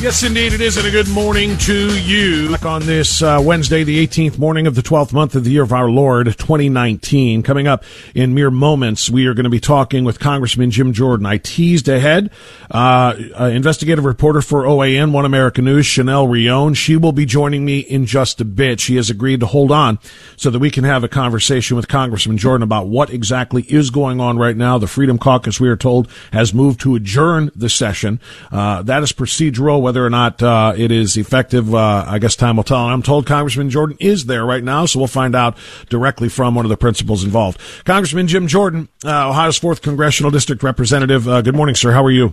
Yes, indeed, it is, and a good morning to you. Back on this Wednesday, the 18th morning of the 12th month of the year of our Lord, 2019. Coming up in mere moments, we are going to be talking with Congressman Jim Jordan. I teased ahead, investigative reporter for OAN, One America News, Chanel Rion. She will be joining me in just a bit. She has agreed to hold on so that we can have a conversation with Congressman Jordan about what exactly is going on right now. The Freedom Caucus, we are told, has moved to adjourn the session. That is procedural. Whether or not it is effective, I guess time will tell. And I'm told Congressman Jordan is there right now, so we'll find out directly from one of the principals involved. Congressman Jim Jordan, Ohio's 4th Congressional District Representative. Good morning, sir. How are you?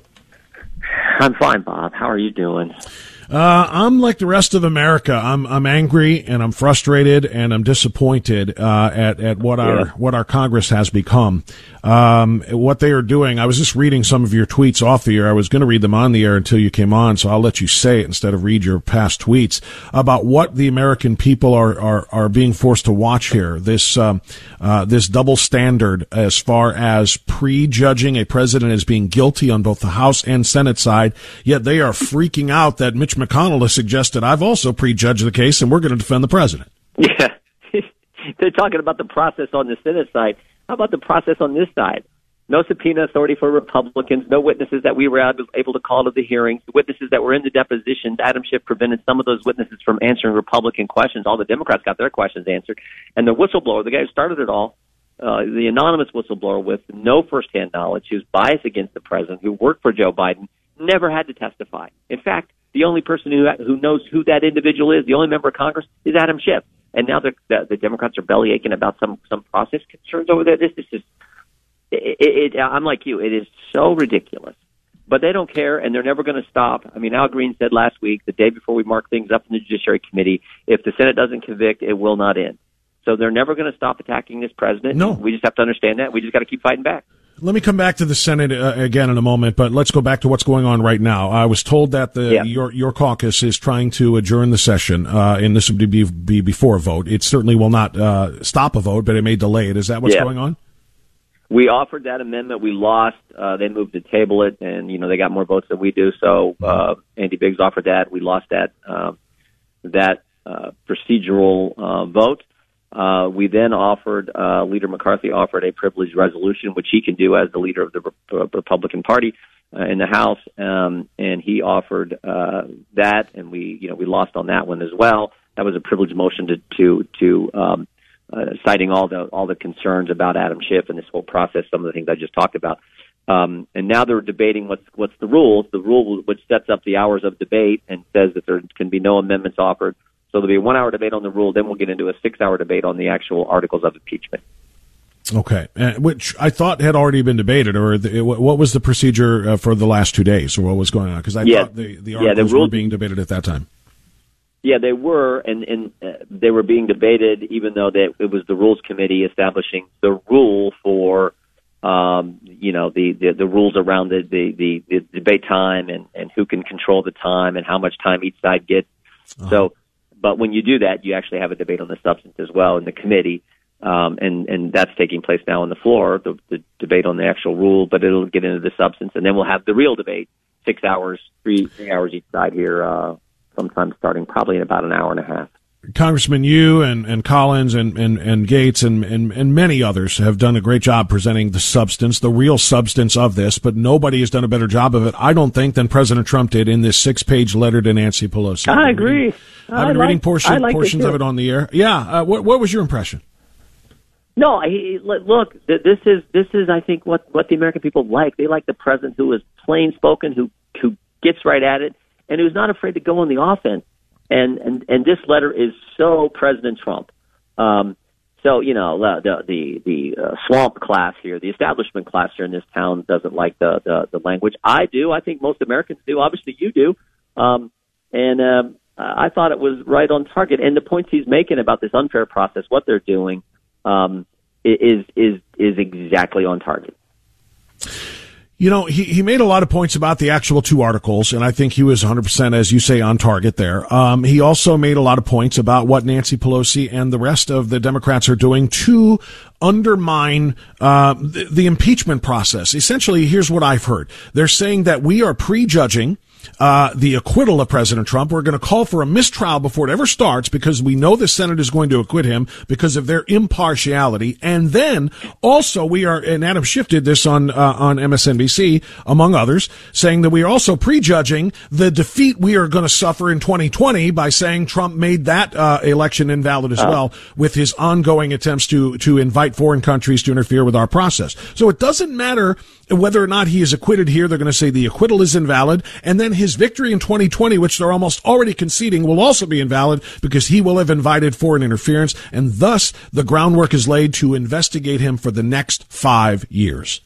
I'm fine, Bob. How are you doing? I'm like the rest of America. I'm angry and I'm frustrated and I'm disappointed at what our Congress has become. What they are doing. I was just reading some of your tweets off the air. I was going to read them on the air until you came on, so I'll let you say it instead of read your past tweets about what the American people are being forced to watch here. This double standard as far as prejudging a president as being guilty on both the House and Senate side, yet they are freaking out that Mitch McConnell has suggested, I've also prejudged the case, and we're going to defend the president. Yeah. They're talking about the process on the Senate side. How about the process on this side? No subpoena authority for Republicans, no witnesses that we were able to call to the hearings, the witnesses that were in the depositions. Adam Schiff prevented some of those witnesses from answering Republican questions. All the Democrats got their questions answered. And the whistleblower, the guy who started it all, the anonymous whistleblower with no firsthand knowledge, who's biased against the president, who worked for Joe Biden, never had to testify. In fact, the only person who knows who that individual is, the only member of Congress, is Adam Schiff. And now the Democrats are bellyaching about some process concerns over there. This is just, I'm like you, it is so ridiculous. But they don't care, and they're never going to stop. I mean, Al Green said last week, the day before we marked things up in the Judiciary Committee, if the Senate doesn't convict, it will not end. So they're never going to stop attacking this president. No. We just have to understand that. We just got to keep fighting back. Let me come back to the Senate again in a moment, but let's go back to what's going on right now. I was told that your caucus is trying to adjourn the session, and this would be before a vote. It certainly will not stop a vote, but it may delay it. Is that what's going on? We offered that amendment. We lost. They moved to table it, and they got more votes than we do. So Andy Biggs offered that. We lost that procedural vote. We then offered, Leader McCarthy offered a privilege resolution, which he can do as the leader of the Republican Party in the House. And he offered that, and we lost on that one as well. That was a privilege motion to citing all the concerns about Adam Schiff and this whole process, some of the things I just talked about. And now they're debating what's the rule. The rule which sets up the hours of debate and says that there can be no amendments offered So there'll be a 1-hour debate on the rule. Then we'll get into a 6-hour debate on the actual articles of impeachment. Okay, which I thought had already been debated, or what was the procedure for the last 2 days, or what was going on? Because I thought the articles were being debated at that time. Yeah, they were, and they were being debated, even though that it was the Rules Committee establishing the rule for, the rules around the debate time and who can control the time and how much time each side gets. Uh-huh. So, but when you do that, you actually have a debate on the substance as well in the committee. And that's taking place now on the floor, the debate on the actual rule, but it'll get into the substance. And then we'll have the real debate, 6 hours, three hours each side here, sometime starting probably in about an hour and a half. Congressman Yu and Collins and Gates and many others have done a great job presenting the substance, the real substance of this, but nobody has done a better job of it, I don't think, than President Trump did in this 6-page letter to Nancy Pelosi. I agree. I've been reading portions of it on the air. Yeah. What was your impression? No, look, this is I think what the American people like. They like the president who is plain spoken, who gets right at it, and who's not afraid to go on the offense. And this letter is so President Trump. So the swamp class here, the establishment class here in this town doesn't like the language. I do. I think most Americans do. Obviously, you do. I thought it was right on target. And the points he's making about this unfair process, what they're doing. Is exactly on target. You know, he made a lot of points about the actual two articles, and I think he was 100%, as you say, on target there. He also made a lot of points about what Nancy Pelosi and the rest of the Democrats are doing to undermine the impeachment process. Essentially, here's what I've heard. They're saying that we are prejudging the acquittal of President Trump. We're going to call for a mistrial before it ever starts because we know the Senate is going to acquit him because of their impartiality. And then also we are, and Adam Schiff did this on MSNBC, among others, saying that we are also prejudging the defeat we are going to suffer in 2020 by saying Trump made that election invalid as well with his ongoing attempts to invite foreign countries to interfere with our process. So it doesn't matter whether or not he is acquitted here. They're going to say the acquittal is invalid, and then his victory in 2020, which they're almost already conceding, will also be invalid because he will have invited foreign interference, and thus the groundwork is laid to investigate him for the next 5 years.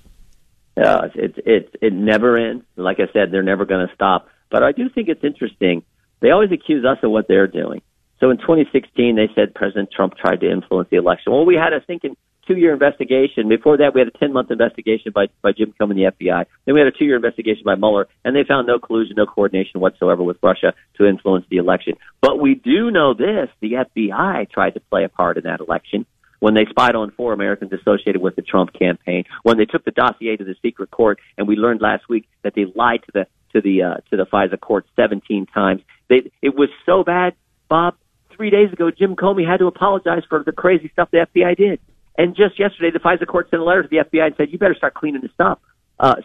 It never ends. Like I said, they're never going to stop. But I do think it's interesting. They always accuse us of what they're doing. So in 2016, they said President Trump tried to influence the election. Well, we had a thinking 2-year investigation. Before that, we had a 10-month investigation by Jim Comey and the FBI. Then we had a 2-year investigation by Mueller, and they found no collusion, no coordination whatsoever with Russia to influence the election. But we do know this. The FBI tried to play a part in that election when they spied on 4 Americans associated with the Trump campaign, when they took the dossier to the secret court, and we learned last week that they lied to the FISA court 17 times. It was so bad, Bob, 3 days ago, Jim Comey had to apologize for the crazy stuff the FBI did. And just yesterday, the FISA court sent a letter to the FBI and said, you better start cleaning this up.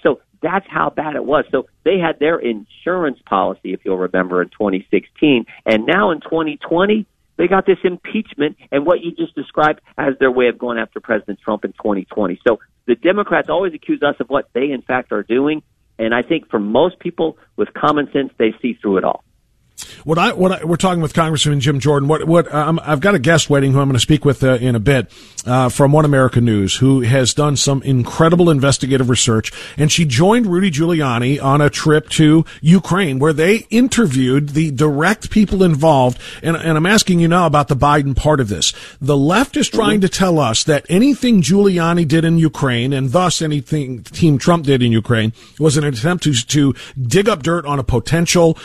So that's how bad it was. So they had their insurance policy, if you'll remember, in 2016. And now in 2020, they got this impeachment and what you just described as their way of going after President Trump in 2020. So the Democrats always accuse us of what they, in fact, are doing. And I think for most people with common sense, they see through it all. We're talking with Congressman Jim Jordan. I've got a guest waiting who I'm going to speak with in a bit from One America News, who has done some incredible investigative research, and she joined Rudy Giuliani on a trip to Ukraine where they interviewed the direct people involved. And I'm asking you now about the Biden part of this. The left is trying to tell us that anything Giuliani did in Ukraine, and thus anything Team Trump did in Ukraine, was an attempt to dig up dirt on a potential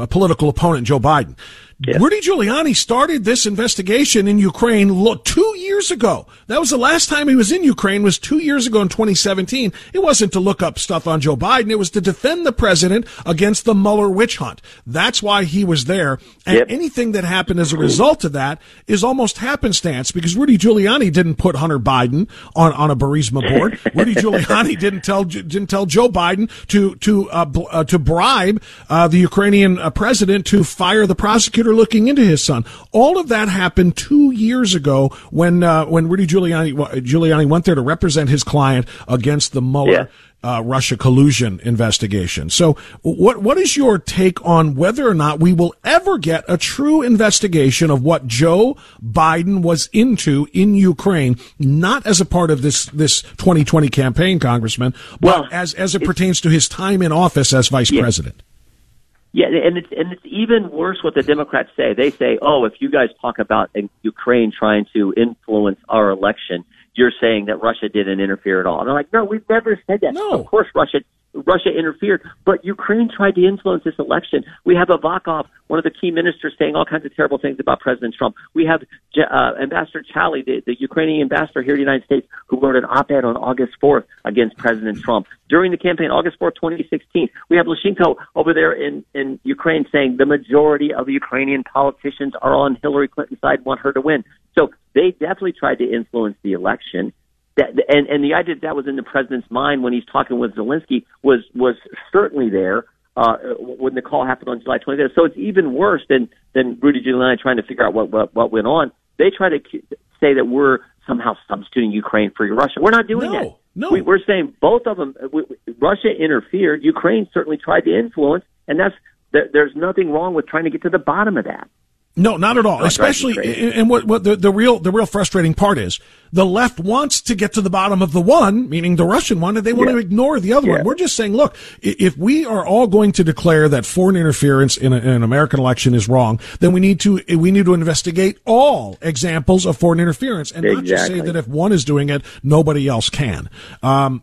a political opponent, Joe Biden. Yeah. Rudy Giuliani started this investigation in Ukraine 2 years ago. That was the last time he was in Ukraine, was 2 years ago in 2017. It wasn't to look up stuff on Joe Biden. It was to defend the president against the Mueller witch hunt. That's why he was there. And anything that happened as a result of that is almost happenstance, because Rudy Giuliani didn't put Hunter Biden on a Burisma board. Rudy Giuliani didn't tell Joe Biden to bribe the Ukrainian president to fire the prosecutor looking into his son. All of that happened 2 years ago when when Rudy Giuliani went there to represent his client against the Mueller Russia collusion investigation. So what is your take on whether or not we will ever get a true investigation of what Joe Biden was into in Ukraine, not as a part of this 2020 campaign, Congressman, but as it pertains to his time in office as vice president? Yeah, and it's even worse what the Democrats say. They say, oh, if you guys talk about Ukraine trying to influence our election, you're saying that Russia didn't interfere at all. And I'm like, no, we've never said that. No. Of course Russia interfered, but Ukraine tried to influence this election. We have Avakov, one of the key ministers, saying all kinds of terrible things about President Trump. We have Ambassador Chaly, the Ukrainian ambassador here in the United States, who wrote an op-ed on August 4th against President Trump. During the campaign, August 4th, 2016, we have Leshchenko over there in Ukraine saying the majority of Ukrainian politicians are on Hillary Clinton's side, want her to win. So they definitely tried to influence the election. And the idea that was in the president's mind when he's talking with Zelensky was certainly there when the call happened on July 25th. So it's even worse than Rudy Giuliani trying to figure out what went on. They try to say that we're somehow substituting Ukraine for Russia. We're not doing that. No. We're saying both of them. Russia interfered. Ukraine certainly tried to influence, and there's nothing wrong with trying to get to the bottom of that. No, not at all. Especially, and what the real frustrating part is, the left wants to get to the bottom of the one, meaning the Russian one, and they want to ignore the other one. We're just saying, look, if we are all going to declare that foreign interference in an American election is wrong, then we need to investigate all examples of foreign interference, and not just say that if one is doing it, nobody else can. And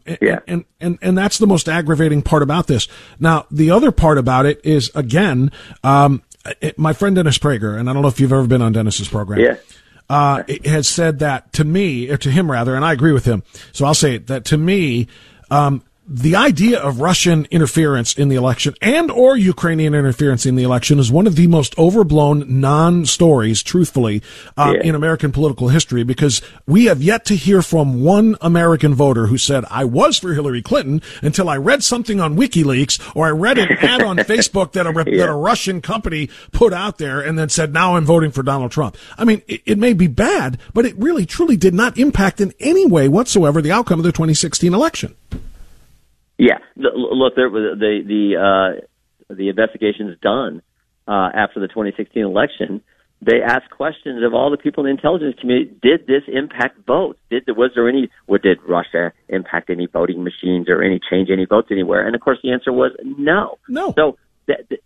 that's the most aggravating part about this. Now, the other part about it is, again, my friend Dennis Prager, and I don't know if you've ever been on Dennis's program, has said that to me, or to him rather, and I agree with him, so I'll say it, that to me, the idea of Russian interference in the election and or Ukrainian interference in the election is one of the most overblown non-stories, truthfully, in American political history, because we have yet to hear from one American voter who said, I was for Hillary Clinton until I read something on WikiLeaks, or I read an ad on Facebook that a Russian company put out there and then said, now I'm voting for Donald Trump. I mean, it may be bad, but it really, truly did not impact in any way whatsoever the outcome of the 2016 election. Yeah, look, there was the investigation's done after the 2016 election. They asked questions of all the people in the intelligence community. Did this impact votes? Did Russia impact any voting machines or change any votes anywhere? And of course, the answer was no. So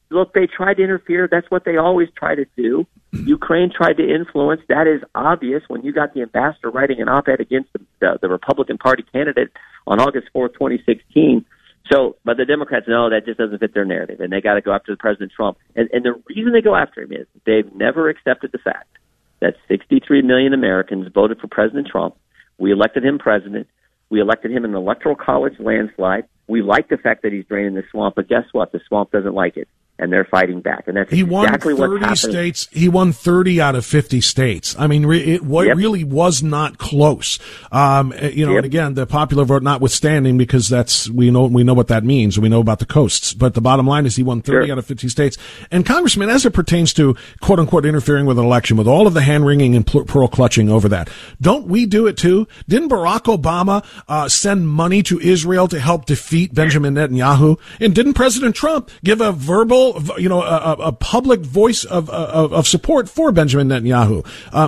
look, they tried to interfere. That's what they always try to do. Ukraine tried to influence. That is obvious when you got the ambassador writing an op-ed against the Republican Party candidate on August 4th, 2016. So, but the Democrats know that just doesn't fit their narrative, and they got to go after President Trump. And the reason they go after him is they've never accepted the fact that 63 million Americans voted for President Trump. We elected him president. We elected him in an electoral college landslide. We like the fact that he's draining the swamp, but guess what? The swamp doesn't like it, and they're fighting back. And that's exactly what happened. States, he won 30 out of 50 states. I mean, it really was not close. And again, the popular vote notwithstanding, because we know what that means. We know about the coasts. But the bottom line is he won 30 out of 50 states. And, Congressman, as it pertains to, quote-unquote, interfering with an election, with all of the hand-wringing and pearl-clutching over that, don't we do it too? Didn't Barack Obama send money to Israel to help defeat Benjamin Netanyahu? And didn't President Trump give a verbal, a public voice of support for Benjamin Netanyahu?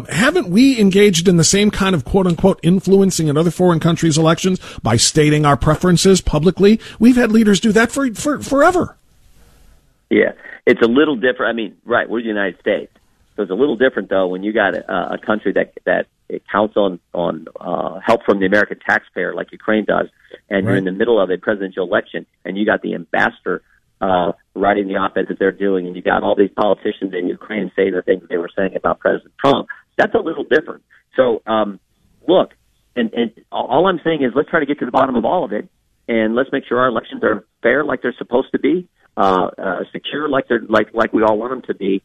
Haven't we engaged in the same kind of quote-unquote influencing in other foreign countries' elections by stating our preferences publicly? We've had leaders do that for forever. Yeah, it's a little different. I mean, right, we're the United States. So it's a little different, though, when you got a country that it counts on help from the American taxpayer like Ukraine does, and you're in the middle of a presidential election, and you got the ambassador writing the op-ed that they're doing, and you got all these politicians in Ukraine saying the things they were saying about President Trump. That's a little different. So, look, and all I'm saying is let's try to get to the bottom of all of it, and let's make sure our elections are fair like they're supposed to be, secure like we all want them to be.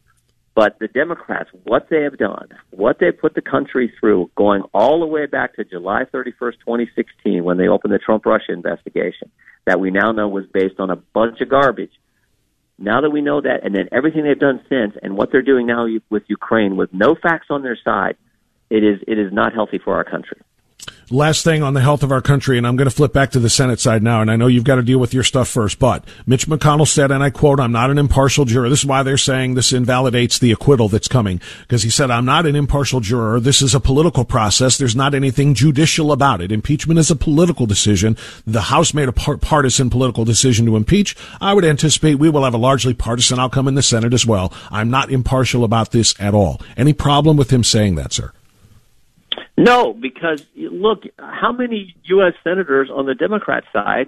But the Democrats, what they have done, what they put the country through, going all the way back to July 31st, 2016, when they opened the Trump-Russia investigation, that we now know was based on a bunch of garbage. Now that we know that, and then everything they've done since, and what they're doing now with Ukraine, with no facts on their side, It is not healthy for our country. Last thing on the health of our country, and I'm going to flip back to the Senate side now, and I know you've got to deal with your stuff first, but Mitch McConnell said, and I quote, "I'm not an impartial juror." This is why they're saying this invalidates the acquittal that's coming, because he said, "I'm not an impartial juror. This is a political process. There's not anything judicial about it. Impeachment is a political decision. The House made a partisan political decision to impeach. I would anticipate we will have a largely partisan outcome in the Senate as well. I'm not impartial about this at all." Any problem with him saying that, sir? No, because, look, how many U.S. senators on the Democrat side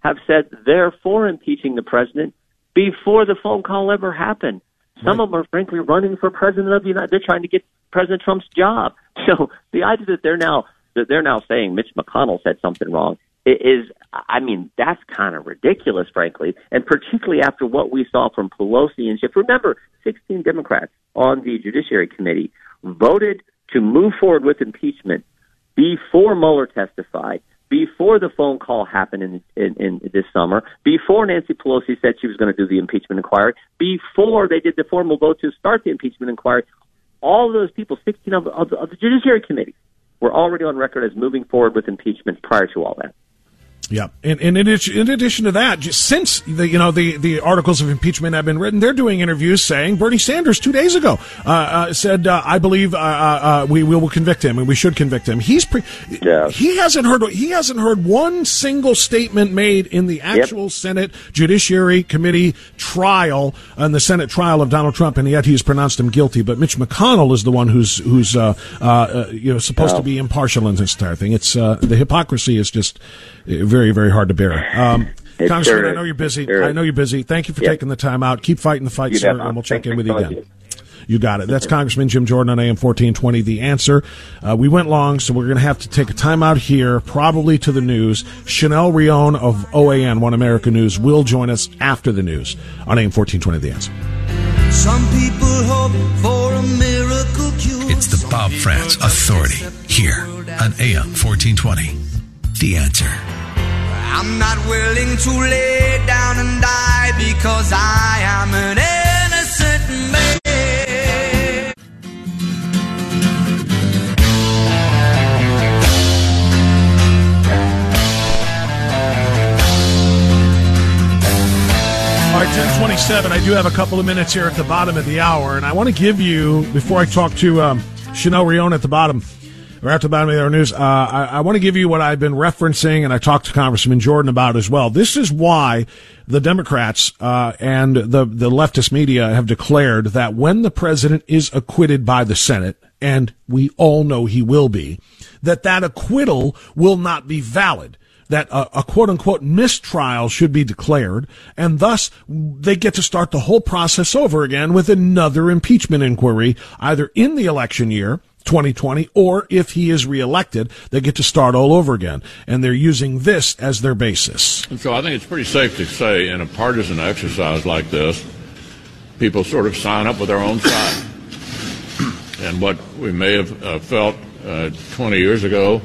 have said they're for impeaching the president before the phone call ever happened? Some of them are, frankly, running for president of the United States. They're trying to get President Trump's job. So the idea that they're now saying Mitch McConnell said something wrong is, I mean, that's kind of ridiculous, frankly, and particularly after what we saw from Pelosi and Schiff. Remember, 16 Democrats on the Judiciary Committee voted to move forward with impeachment before Mueller testified, before the phone call happened in this summer, before Nancy Pelosi said she was going to do the impeachment inquiry, before they did the formal vote to start the impeachment inquiry. All those people, 16 of the Judiciary Committee, were already on record as moving forward with impeachment prior to all that. Yeah, and in addition to that, just since the articles of impeachment have been written, they're doing interviews saying Bernie Sanders 2 days ago said, "I believe we will convict him and we should convict him." He hasn't heard one single statement made in the actual Senate Judiciary Committee trial and the Senate trial of Donald Trump, and yet he has pronounced him guilty. But Mitch McConnell is the one who's supposed to be impartial in this entire thing. It's the hypocrisy is just very, very hard to bear. Congressman, I know you're busy. Thank you for taking the time out. Keep fighting the fight, sir, and we'll check in with you again. You got it. That's Congressman Jim Jordan on AM 1420, The Answer. We went long, so we're going to have to take a time out here, probably to the news. Chanel Rion of OAN, One America News, will join us after the news on AM 1420, The Answer. Some people hope for a miracle cure. It's the Bob Frantz Authority here on AM 1420, The Answer. I'm not willing to lay down and die because I am an innocent man. All right, 10:27. I do have a couple of minutes here at the bottom of the hour, and I want to give you, before I talk to Chanel Rion at the bottom, or after the bottom of our news, I want to give you what I've been referencing, and I talked to Congressman Jordan about as well. This is why the Democrats and the leftist media have declared that when the president is acquitted by the Senate, and we all know he will be, that acquittal will not be valid, that a quote-unquote mistrial should be declared, and thus they get to start the whole process over again with another impeachment inquiry, either in the election year, 2020, or if he is reelected, they get to start all over again. And they're using this as their basis. And so I think it's pretty safe to say in a partisan exercise like this, people sort of sign up with their own side. And what we may have felt 20 years ago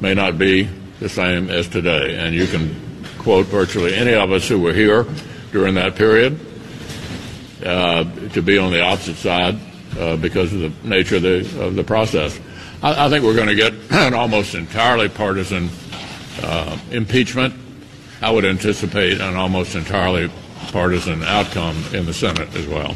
may not be the same as today. And you can quote virtually any of us who were here during that period to be on the opposite side. Because of the nature of the process. I think we're going to get an almost entirely partisan impeachment. I would anticipate an almost entirely partisan outcome in the Senate as well.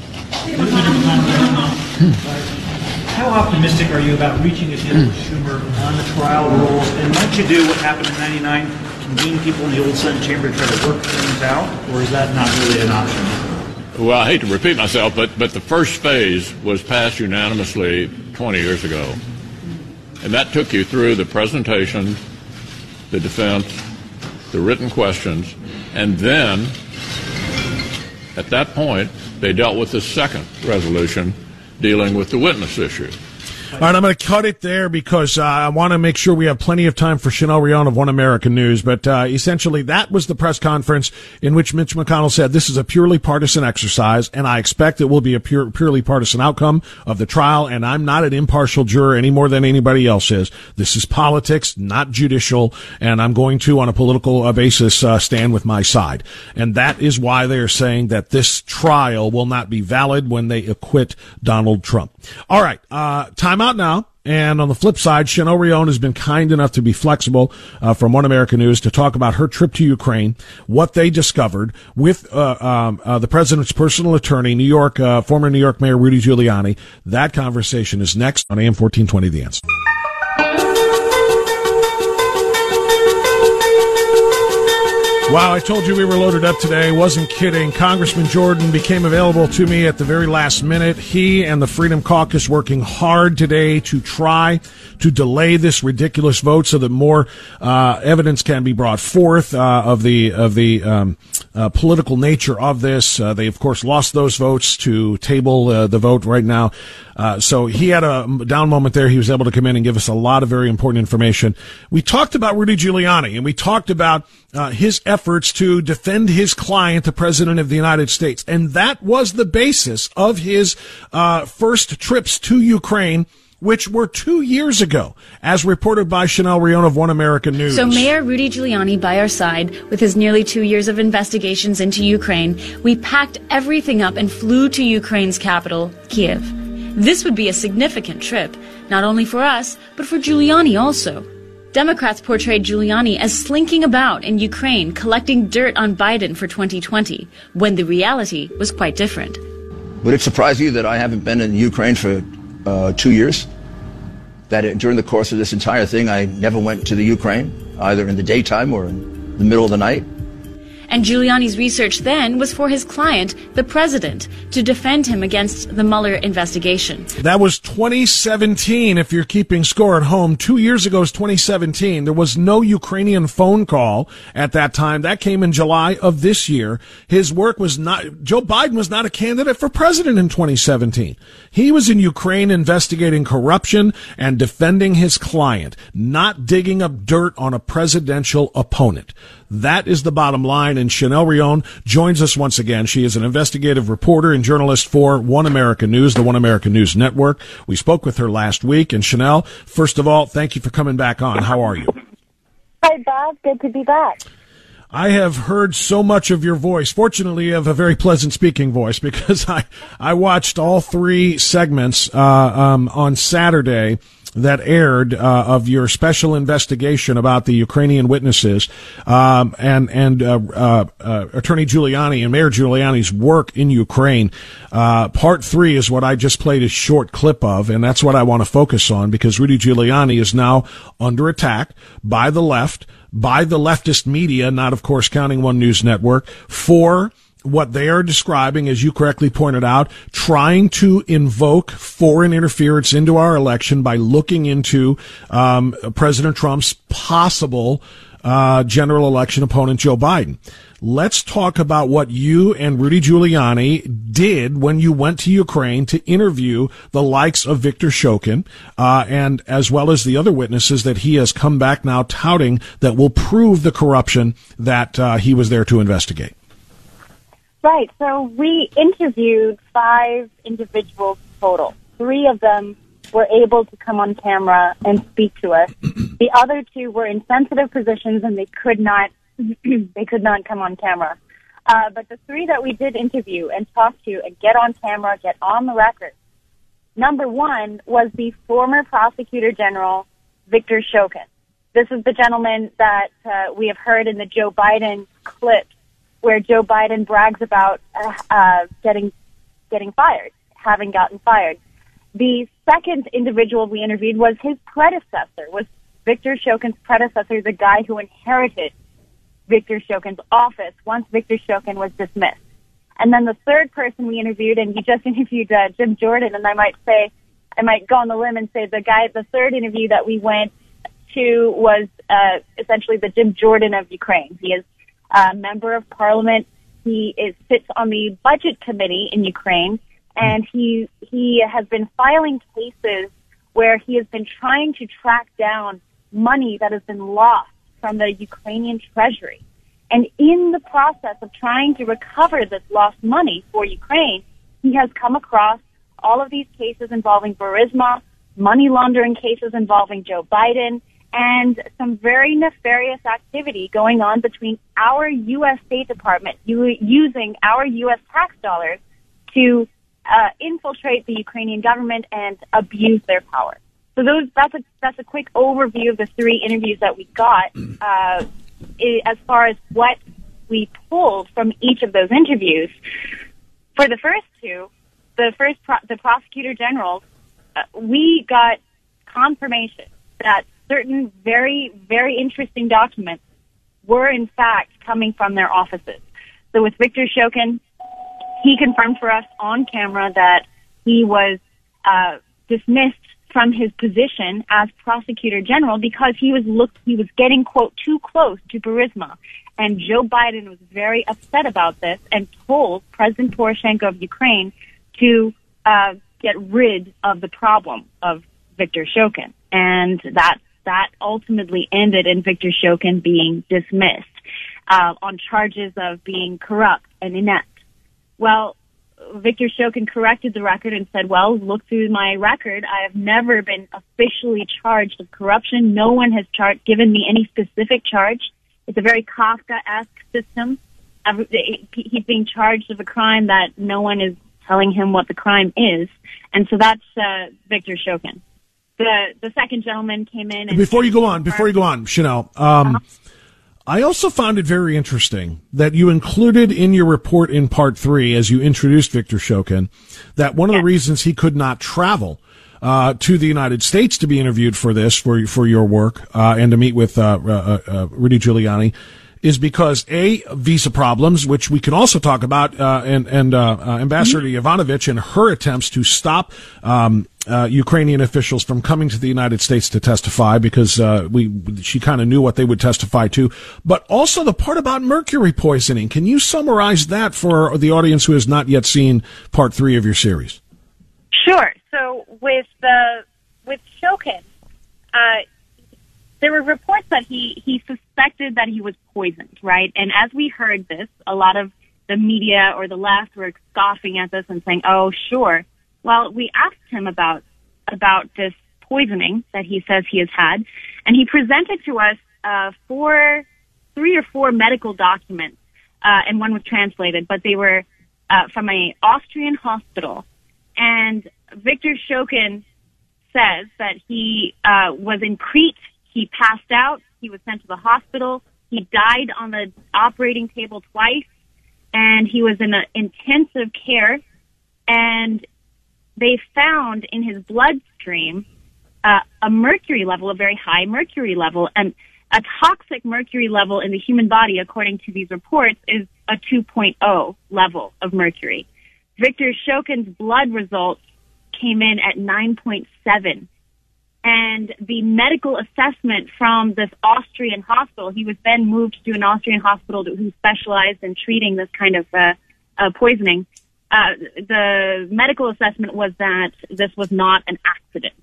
How optimistic are you about reaching a deal with Schumer on the trial rules? And might you do what happened in 99, convene people in the old Senate chamber to try to work things out? Or is that not really an option? Well, I hate to repeat myself, but the first phase was passed unanimously 20 years ago. And that took you through the presentation, the defense, the written questions, and then, at that point, they dealt with the second resolution dealing with the witness issue. All right, I'm going to cut it there because I want to make sure we have plenty of time for Chanel Rion of One American News. But essentially, that was the press conference in which Mitch McConnell said this is a purely partisan exercise, and I expect it will be a purely partisan outcome of the trial, and I'm not an impartial juror any more than anybody else is. This is politics, not judicial, and I'm going to, on a political basis, stand with my side. And that is why they are saying that this trial will not be valid when they acquit Donald Trump. All right, time out. not now. And on the flip side, Chanel Rion has been kind enough to be flexible from One America News to talk about her trip to Ukraine, what they discovered with the president's personal attorney, New York, former New York Mayor Rudy Giuliani. That conversation is next on AM 1420, The Answer. Wow, I told you we were loaded up today. Wasn't kidding. Congressman Jordan became available to me at the very last minute. He and the Freedom Caucus working hard today to try to delay this ridiculous vote so that more evidence can be brought forth of the political nature of this. They, of course, lost those votes to table the vote right now. So he had a down moment there. He was able to come in and give us a lot of very important information. We talked about Rudy Giuliani, and we talked about his efforts to defend his client, the President of the United States. And that was the basis of his first trips to Ukraine, which were 2 years ago, as reported by Chanel Rion of One America News. So Mayor Rudy Giuliani by our side, with his nearly 2 years of investigations into Ukraine, we packed everything up and flew to Ukraine's capital, Kiev. This would be a significant trip, not only for us, but for Giuliani also. Democrats portrayed Giuliani as slinking about in Ukraine, collecting dirt on Biden for 2020, when the reality was quite different. Would it surprise you that I haven't been in Ukraine for 2 years? That during the course of this entire thing, I never went to the Ukraine, either in the daytime or in the middle of the night? And Giuliani's research then was for his client, the president, to defend him against the Mueller investigation. That was 2017, if you're keeping score at home. 2 years ago is 2017. There was no Ukrainian phone call at that time. That came in July of this year. His work was not, Joe Biden was not a candidate for president in 2017. He was in Ukraine investigating corruption and defending his client, not digging up dirt on a presidential opponent. That is the bottom line, and Chanel Rion joins us once again. She is an investigative reporter and journalist for One America News, the One America News Network. We spoke with her last week, and Chanel, first of all, thank you for coming back on. How are you? Hi, Bob. Good to be back. I have heard so much of your voice. Fortunately, you have a very pleasant speaking voice because I watched all three segments on Saturday that aired of your special investigation about the Ukrainian witnesses and Attorney Giuliani and Mayor Giuliani's work in Ukraine. Part three is what I just played a short clip of, and that's what I want to focus on because Rudy Giuliani is now under attack by the left, by the leftist media, not, of course, counting One News Network, for what they are describing, as you correctly pointed out, trying to invoke foreign interference into our election by looking into President Trump's possible general election opponent, Joe Biden. Let's talk about what you and Rudy Giuliani did when you went to Ukraine to interview the likes of Viktor Shokin, and as well as the other witnesses that he has come back now touting that will prove the corruption that he was there to investigate. Right. So we interviewed five individuals total. Three of them were able to come on camera and speak to us. The other two were in sensitive positions and they could not come on camera. But the three that we did interview and talk to and get on camera, get on the record. Number one was the former Prosecutor General Viktor Shokin. This is the gentleman that we have heard in the Joe Biden clip, where Joe Biden brags about having gotten fired. The second individual we interviewed was his predecessor, was Viktor Shokin's predecessor, the guy who inherited Viktor Shokin's office once Viktor Shokin was dismissed. And then the third person we interviewed, and you just interviewed Jim Jordan, and I might go on the limb and say the third interview that we went to was essentially the Jim Jordan of Ukraine. He is member of parliament. He sits on the budget committee in Ukraine, and he has been filing cases where he has been trying to track down money that has been lost from the Ukrainian treasury. And in the process of trying to recover this lost money for Ukraine, he has come across all of these cases involving Burisma, money laundering cases involving Joe Biden, and some very nefarious activity going on between our U.S. State Department using our U.S. tax dollars to infiltrate the Ukrainian government and abuse their power. So that's a quick overview of the three interviews that we got as far as what we pulled from each of those interviews. For the first two, the prosecutor general, we got confirmation that certain very, very interesting documents were in fact coming from their offices. So with Viktor Shokin, he confirmed for us on camera that he was dismissed from his position as prosecutor general because he was getting, quote, too close to Burisma. And Joe Biden was very upset about this and told President Poroshenko of Ukraine to get rid of the problem of Viktor Shokin. And that ultimately ended in Viktor Shokin being dismissed on charges of being corrupt and inept. Well, Viktor Shokin corrected the record and said, well, look through my record. I have never been officially charged of corruption. No one has given me any specific charge. It's a very Kafka-esque system. He's being charged of a crime that no one is telling him what the crime is. And so that's Viktor Shokin. The second gentleman came in. And before you go on, Chanel, I also found it very interesting that you included in your report in Part 3, as you introduced Viktor Shokin, that one of the reasons he could not travel to the United States to be interviewed for this, for your work, and to meet with Rudy Giuliani, is because, A, visa problems, which we can also talk about, and Ambassador Yovanovitch and her attempts to stop Ukrainian officials from coming to the United States to testify, because she kind of knew what they would testify to, but also the part about mercury poisoning. Can you summarize that for the audience who has not yet seen Part 3 of your series? Sure. So with Shokin, there were reports that he suspected that he was poisoned, right? And as we heard this, a lot of the media or the left were scoffing at this and saying, oh, sure. Well, we asked him about this poisoning that he says he has had, and he presented to us three or four medical documents, and one was translated, but they were from an Austrian hospital. And Viktor Shokin says that he was in Crete, he passed out, he was sent to the hospital, he died on the operating table twice, and he was in intensive care, and they found in his bloodstream a mercury level, a very high mercury level, and a toxic mercury level in the human body, according to these reports, is a 2.0 level of mercury. Viktor Shokin's blood results came in at 9.7. And the medical assessment from this Austrian hospital, he was then moved to an Austrian hospital who specialized in treating this kind of poisoning. The medical assessment was that this was not an accident.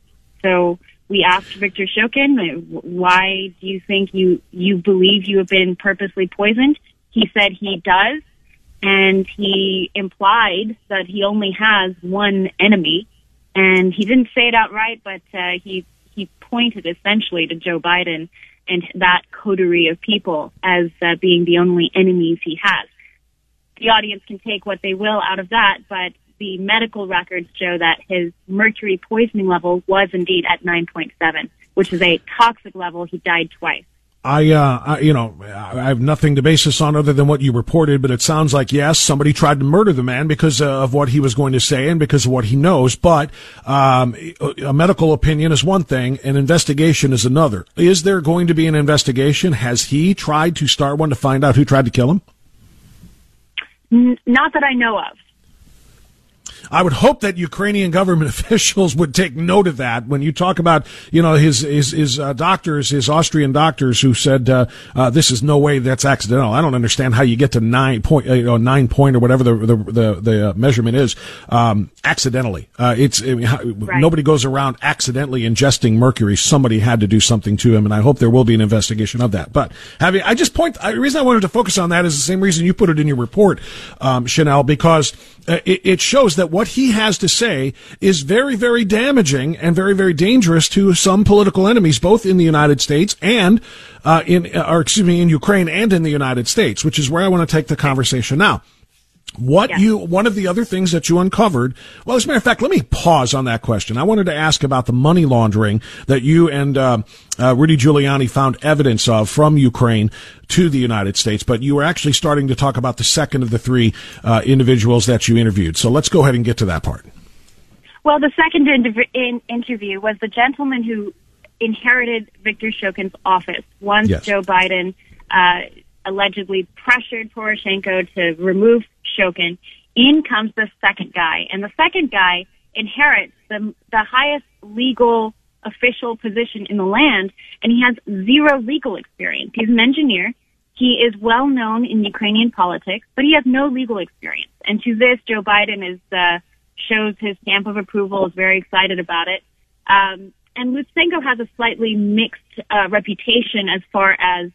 So we asked Viktor Shokin, why do you think you believe you have been purposely poisoned? He said he does, and he implied that he only has one enemy. And he didn't say it outright, but he pointed essentially to Joe Biden and that coterie of people as being the only enemies he has. The audience can take what they will out of that, but the medical records show that his mercury poisoning level was indeed at 9.7, which is a toxic level. He died twice. I have nothing to base this on other than what you reported, but it sounds like, yes, somebody tried to murder the man because of what he was going to say and because of what he knows. But a medical opinion is one thing. An investigation is another. Is there going to be an investigation? Has he tried to start one to find out who tried to kill him? Not that I know of. I would hope that Ukrainian government officials would take note of that when you talk about, you know, his doctors, his Austrian doctors who said, this is no way that's accidental. I don't understand how you get to 9 point or whatever the measurement is, accidentally. Nobody goes around accidentally ingesting mercury. Somebody had to do something to him, and I hope there will be an investigation of that. But the reason I wanted to focus on that is the same reason you put it in your report, Chanel, because it shows that what he has to say is very, very damaging and very, very dangerous to some political enemies, both in the United States and in Ukraine and in the United States, which is where I want to take the conversation now. One of the other things that you uncovered, well, as a matter of fact, let me pause on that question. I wanted to ask about the money laundering that you and Rudy Giuliani found evidence of from Ukraine to the United States, but you were actually starting to talk about the second of the three individuals that you interviewed. So let's go ahead and get to that part. Well, the second interview was the gentleman who inherited Viktor Shokin's office once Joe Biden allegedly pressured Poroshenko to remove Shokin. In comes the second guy, and the second guy inherits the highest legal official position in the land, and he has zero legal experience. He's an engineer. He is well known in Ukrainian politics, but he has no legal experience. And to this, Joe Biden is shows his stamp of approval, is very excited about it. And Lutsenko has a slightly mixed reputation as far as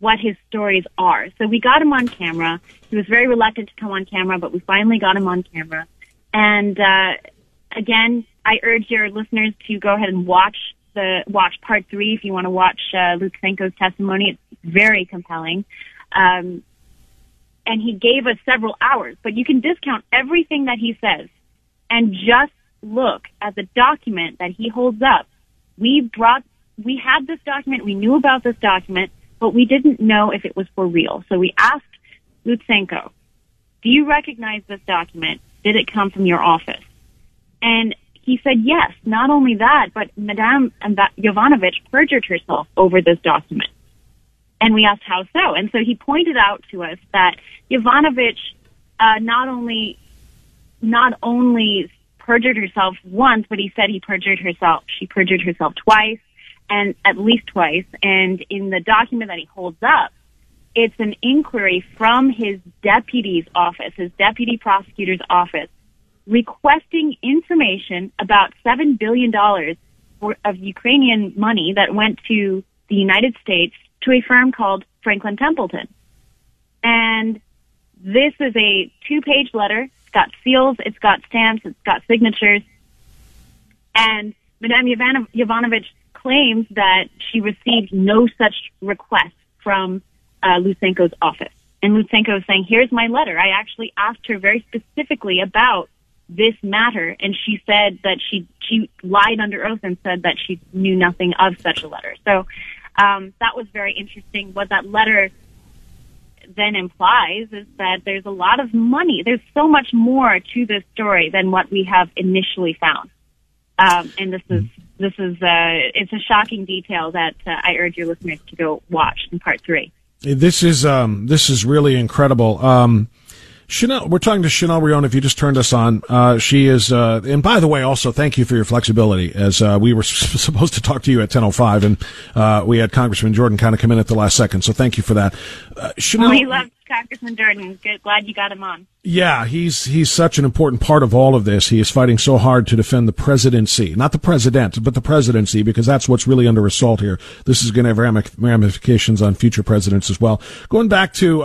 what his stories are. So we got him on camera. He was very reluctant to come on camera, but we finally got him on camera. And again, I urge your listeners to go ahead and watch part three if you want to watch Lutsenko's testimony. It's very compelling. And he gave us several hours, but you can discount everything that he says and just look at the document that he holds up. We had this document. We knew about this document, but we didn't know if it was for real. So we asked Lutsenko, do you recognize this document? Did it come from your office? And he said, yes. Not only that, but Madame Yovanovitch perjured herself over this document. And we asked how so. And so he pointed out to us that Yovanovitch not only perjured herself once, but he said she perjured herself twice, and at least twice. And in the document that he holds up, it's an inquiry from his deputy's office, his deputy prosecutor's office, requesting information about $7 billion of Ukrainian money that went to the United States to a firm called Franklin Templeton. And this is a 2-page letter. It's got seals, it's got stamps, it's got signatures. And Madame Yovanovitch claims that she received no such request from Lutsenko's office. And Lutsenko is saying, here's my letter. I actually asked her very specifically about this matter, and she said that she lied under oath and said that she knew nothing of such a letter. So that was very interesting. What that letter then implies is that there's a lot of money. There's so much more to this story than what we have initially found. And this is it's a shocking detail that I urge your listeners to go watch in part three. This is really incredible. Chanel, we're talking to Chanel Rion, if you just turned us on. She is, and by the way, also thank you for your flexibility, as we were supposed to talk to you at 10:05, and we had Congressman Jordan kind of come in at the last second, so thank you for that. Chanel, we love Congressman Jordan. Good, glad you got him on. Yeah, he's such an important part of all of this. He is fighting so hard to defend the presidency, not the president, but the presidency, because that's what's really under assault here. This is going to have ramifications on future presidents as well. Going back to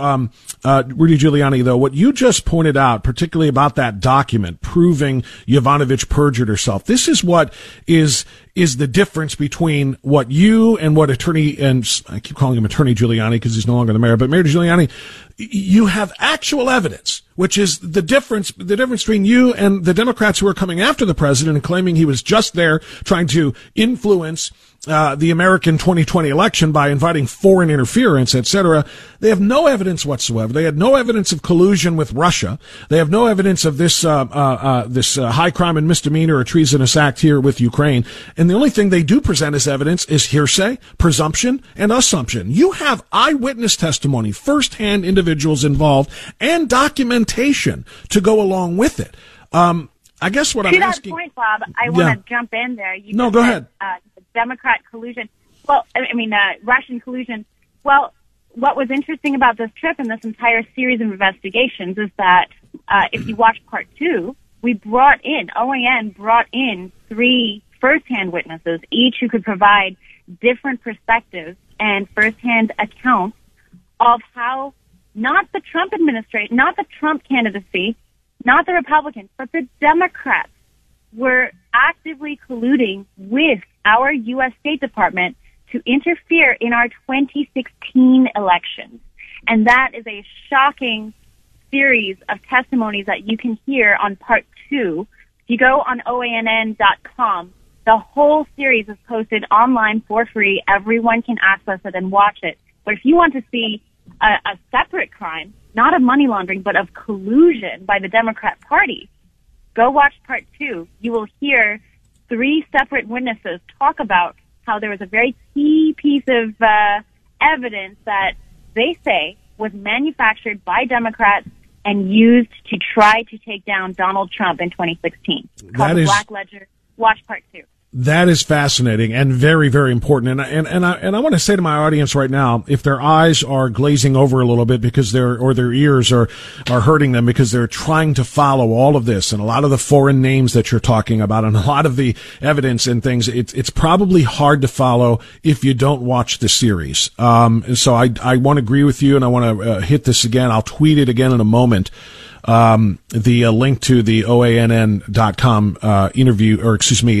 Rudy Giuliani, though, what you just pointed out, particularly about that document proving Yovanovitch perjured herself, this is what is the difference between what you and what attorney, and I keep calling him Attorney Giuliani because he's no longer the mayor, but Mayor Giuliani, you have actual evidence, which is the difference between you and the Democrats who are coming after the president and claiming he was just there trying to influence the American 2020 election by inviting foreign interference, etc. They have no evidence whatsoever. They had no evidence of collusion with Russia. They have no evidence of this high crime and misdemeanor or treasonous act here with Ukraine. And the only thing they do present as evidence is hearsay, presumption, and assumption. You have eyewitness testimony, firsthand individuals involved, and documentation to go along with it. I guess what I'm asking. To that point, Bob, I want to jump in there. No, go ahead. Democrat collusion. Well, I mean, Russian collusion. Well, what was interesting about this trip and this entire series of investigations is that if you watch part two, OAN brought in 3 firsthand witnesses, each who could provide different perspectives and firsthand accounts of how not the Trump administration, not the Trump candidacy, not the Republicans, but the Democrats were actively colluding with our U.S. State Department to interfere in our 2016 elections. And that is a shocking series of testimonies that you can hear on part two. If you go on OANN.com, the whole series is posted online for free. Everyone can access it and watch it. But if you want to see a separate crime, not of money laundering, but of collusion by the Democrat Party, go watch part two. You will hear three separate witnesses talk about how there was a very key piece of evidence that they say was manufactured by Democrats and used to try to take down Donald Trump in 2016. Called the Black Ledger. Watch part two. That is fascinating and very, very important. And I want to say to my audience right now, if their eyes are glazing over a little bit because their ears are hurting them because they're trying to follow all of this and a lot of the foreign names that you're talking about and a lot of the evidence and things, it's probably hard to follow if you don't watch the series. So I want to agree with you, and I want to hit this again. I'll tweet it again in a moment. The link to the OANN.com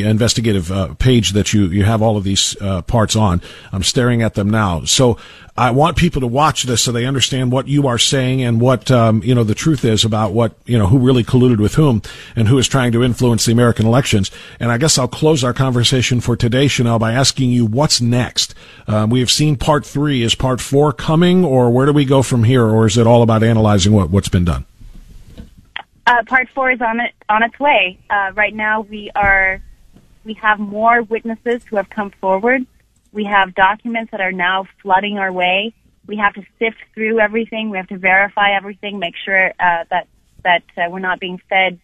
investigative page that you have all of these parts on. I'm staring at them now. So I want people to watch this so they understand what you are saying and what the truth is about what who really colluded with whom and who is trying to influence the American elections. And I guess I'll close our conversation for today, Chanel, by asking you what's next. We have seen part three. Is part four coming, or where do we go from here, or is it all about analyzing what's been done? Part four is on its way. Right now, we have more witnesses who have come forward. We have documents that are now flooding our way. We have to sift through everything. We have to verify everything, make sure that we're not being fed.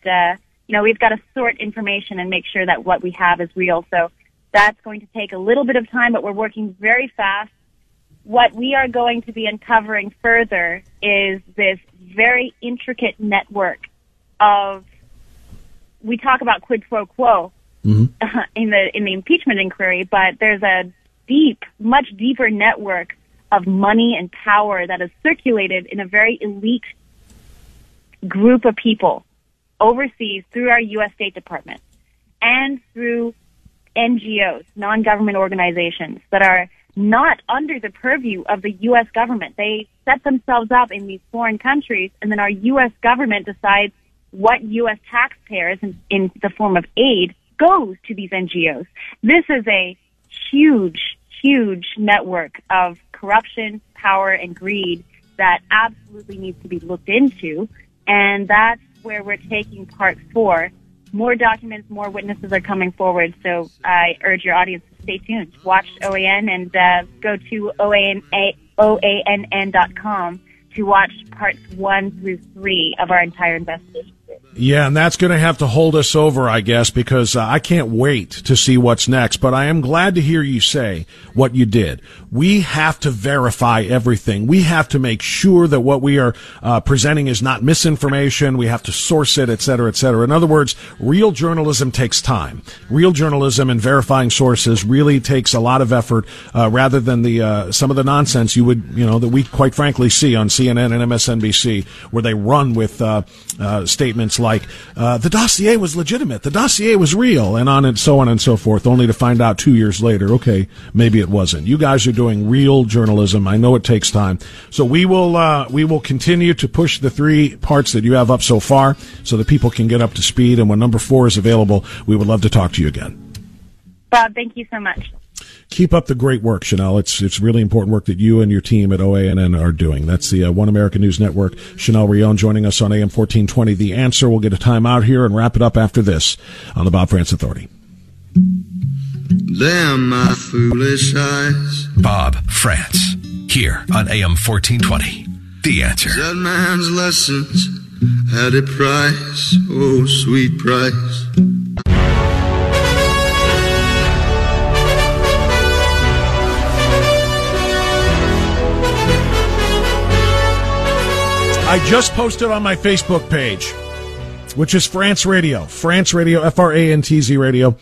We've got to sort information and make sure that what we have is real. So that's going to take a little bit of time, but we're working very fast. What we are going to be uncovering further is this very intricate network of, we talk about quid pro quo in the impeachment inquiry, but there's a much deeper network of money and power that is circulated in a very elite group of people overseas through our U.S. State Department and through NGOs, non-government organizations that are not under the purview of the U.S. government. They set themselves up in these foreign countries, and then our U.S. government decides what U.S. taxpayers in the form of aid goes to these NGOs. This is a huge, huge network of corruption, power, and greed that absolutely needs to be looked into, and that's where we're taking part four. More documents, more witnesses are coming forward, so I urge your audience to stay tuned. Watch OAN and go to OANN.com to watch parts 1 through 3 of our entire investigation. Yeah, and that's going to have to hold us over, I guess, because I can't wait to see what's next. But I am glad to hear you say what you did. We have to verify everything. We have to make sure that what we are presenting is not misinformation. We have to source it, et cetera, et cetera. In other words, real journalism takes time. Real journalism and verifying sources really takes a lot of effort rather than some of the nonsense that we quite frankly see on CNN and MSNBC, where they run with statements like the dossier was legitimate, the dossier was real, and so on and so forth, only to find out 2 years later, okay, maybe it wasn't. You guys are doing real journalism. I know it takes time. So we will continue to push the three parts that you have up so far so that people can get up to speed. And when number 4 is available, we would love to talk to you again. Bob, thank you so much. Keep up the great work, Chanel. It's really important work that you and your team at OANN are doing. That's the One America News Network. Chanel Rion joining us on AM 1420. The Answer. We'll get a time out here and wrap it up after this on the Bob Frantz Authority. Damn my foolish eyes. Bob Frantz here on AM 1420. The Answer. That man's lessons had a price, oh sweet price. I just posted on my Facebook page, which is France Radio, F-R-A-N-T-Z Radio,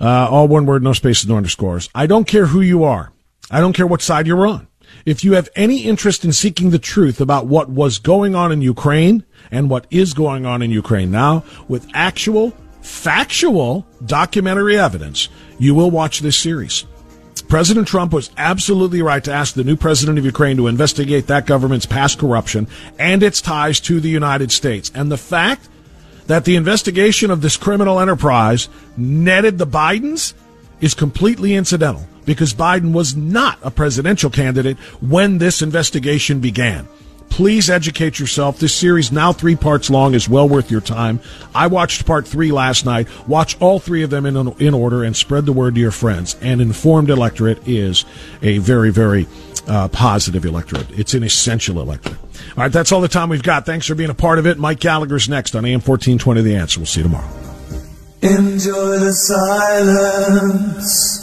all one word, no spaces, no underscores. I don't care who you are. I don't care what side you're on. If you have any interest in seeking the truth about what was going on in Ukraine and what is going on in Ukraine now with actual, factual documentary evidence, you will watch this series. President Trump was absolutely right to ask the new president of Ukraine to investigate that government's past corruption and its ties to the United States. And the fact that the investigation of this criminal enterprise netted the Bidens is completely incidental, because Biden was not a presidential candidate when this investigation began. Please educate yourself. This series, now 3 parts long, is well worth your time. I watched part 3 last night. Watch all 3 of them in order and spread the word to your friends. An informed electorate is a very, very positive electorate. It's an essential electorate. All right, that's all the time we've got. Thanks for being a part of it. Mike Gallagher's next on AM 1420, The Answer. We'll see you tomorrow. Enjoy the silence.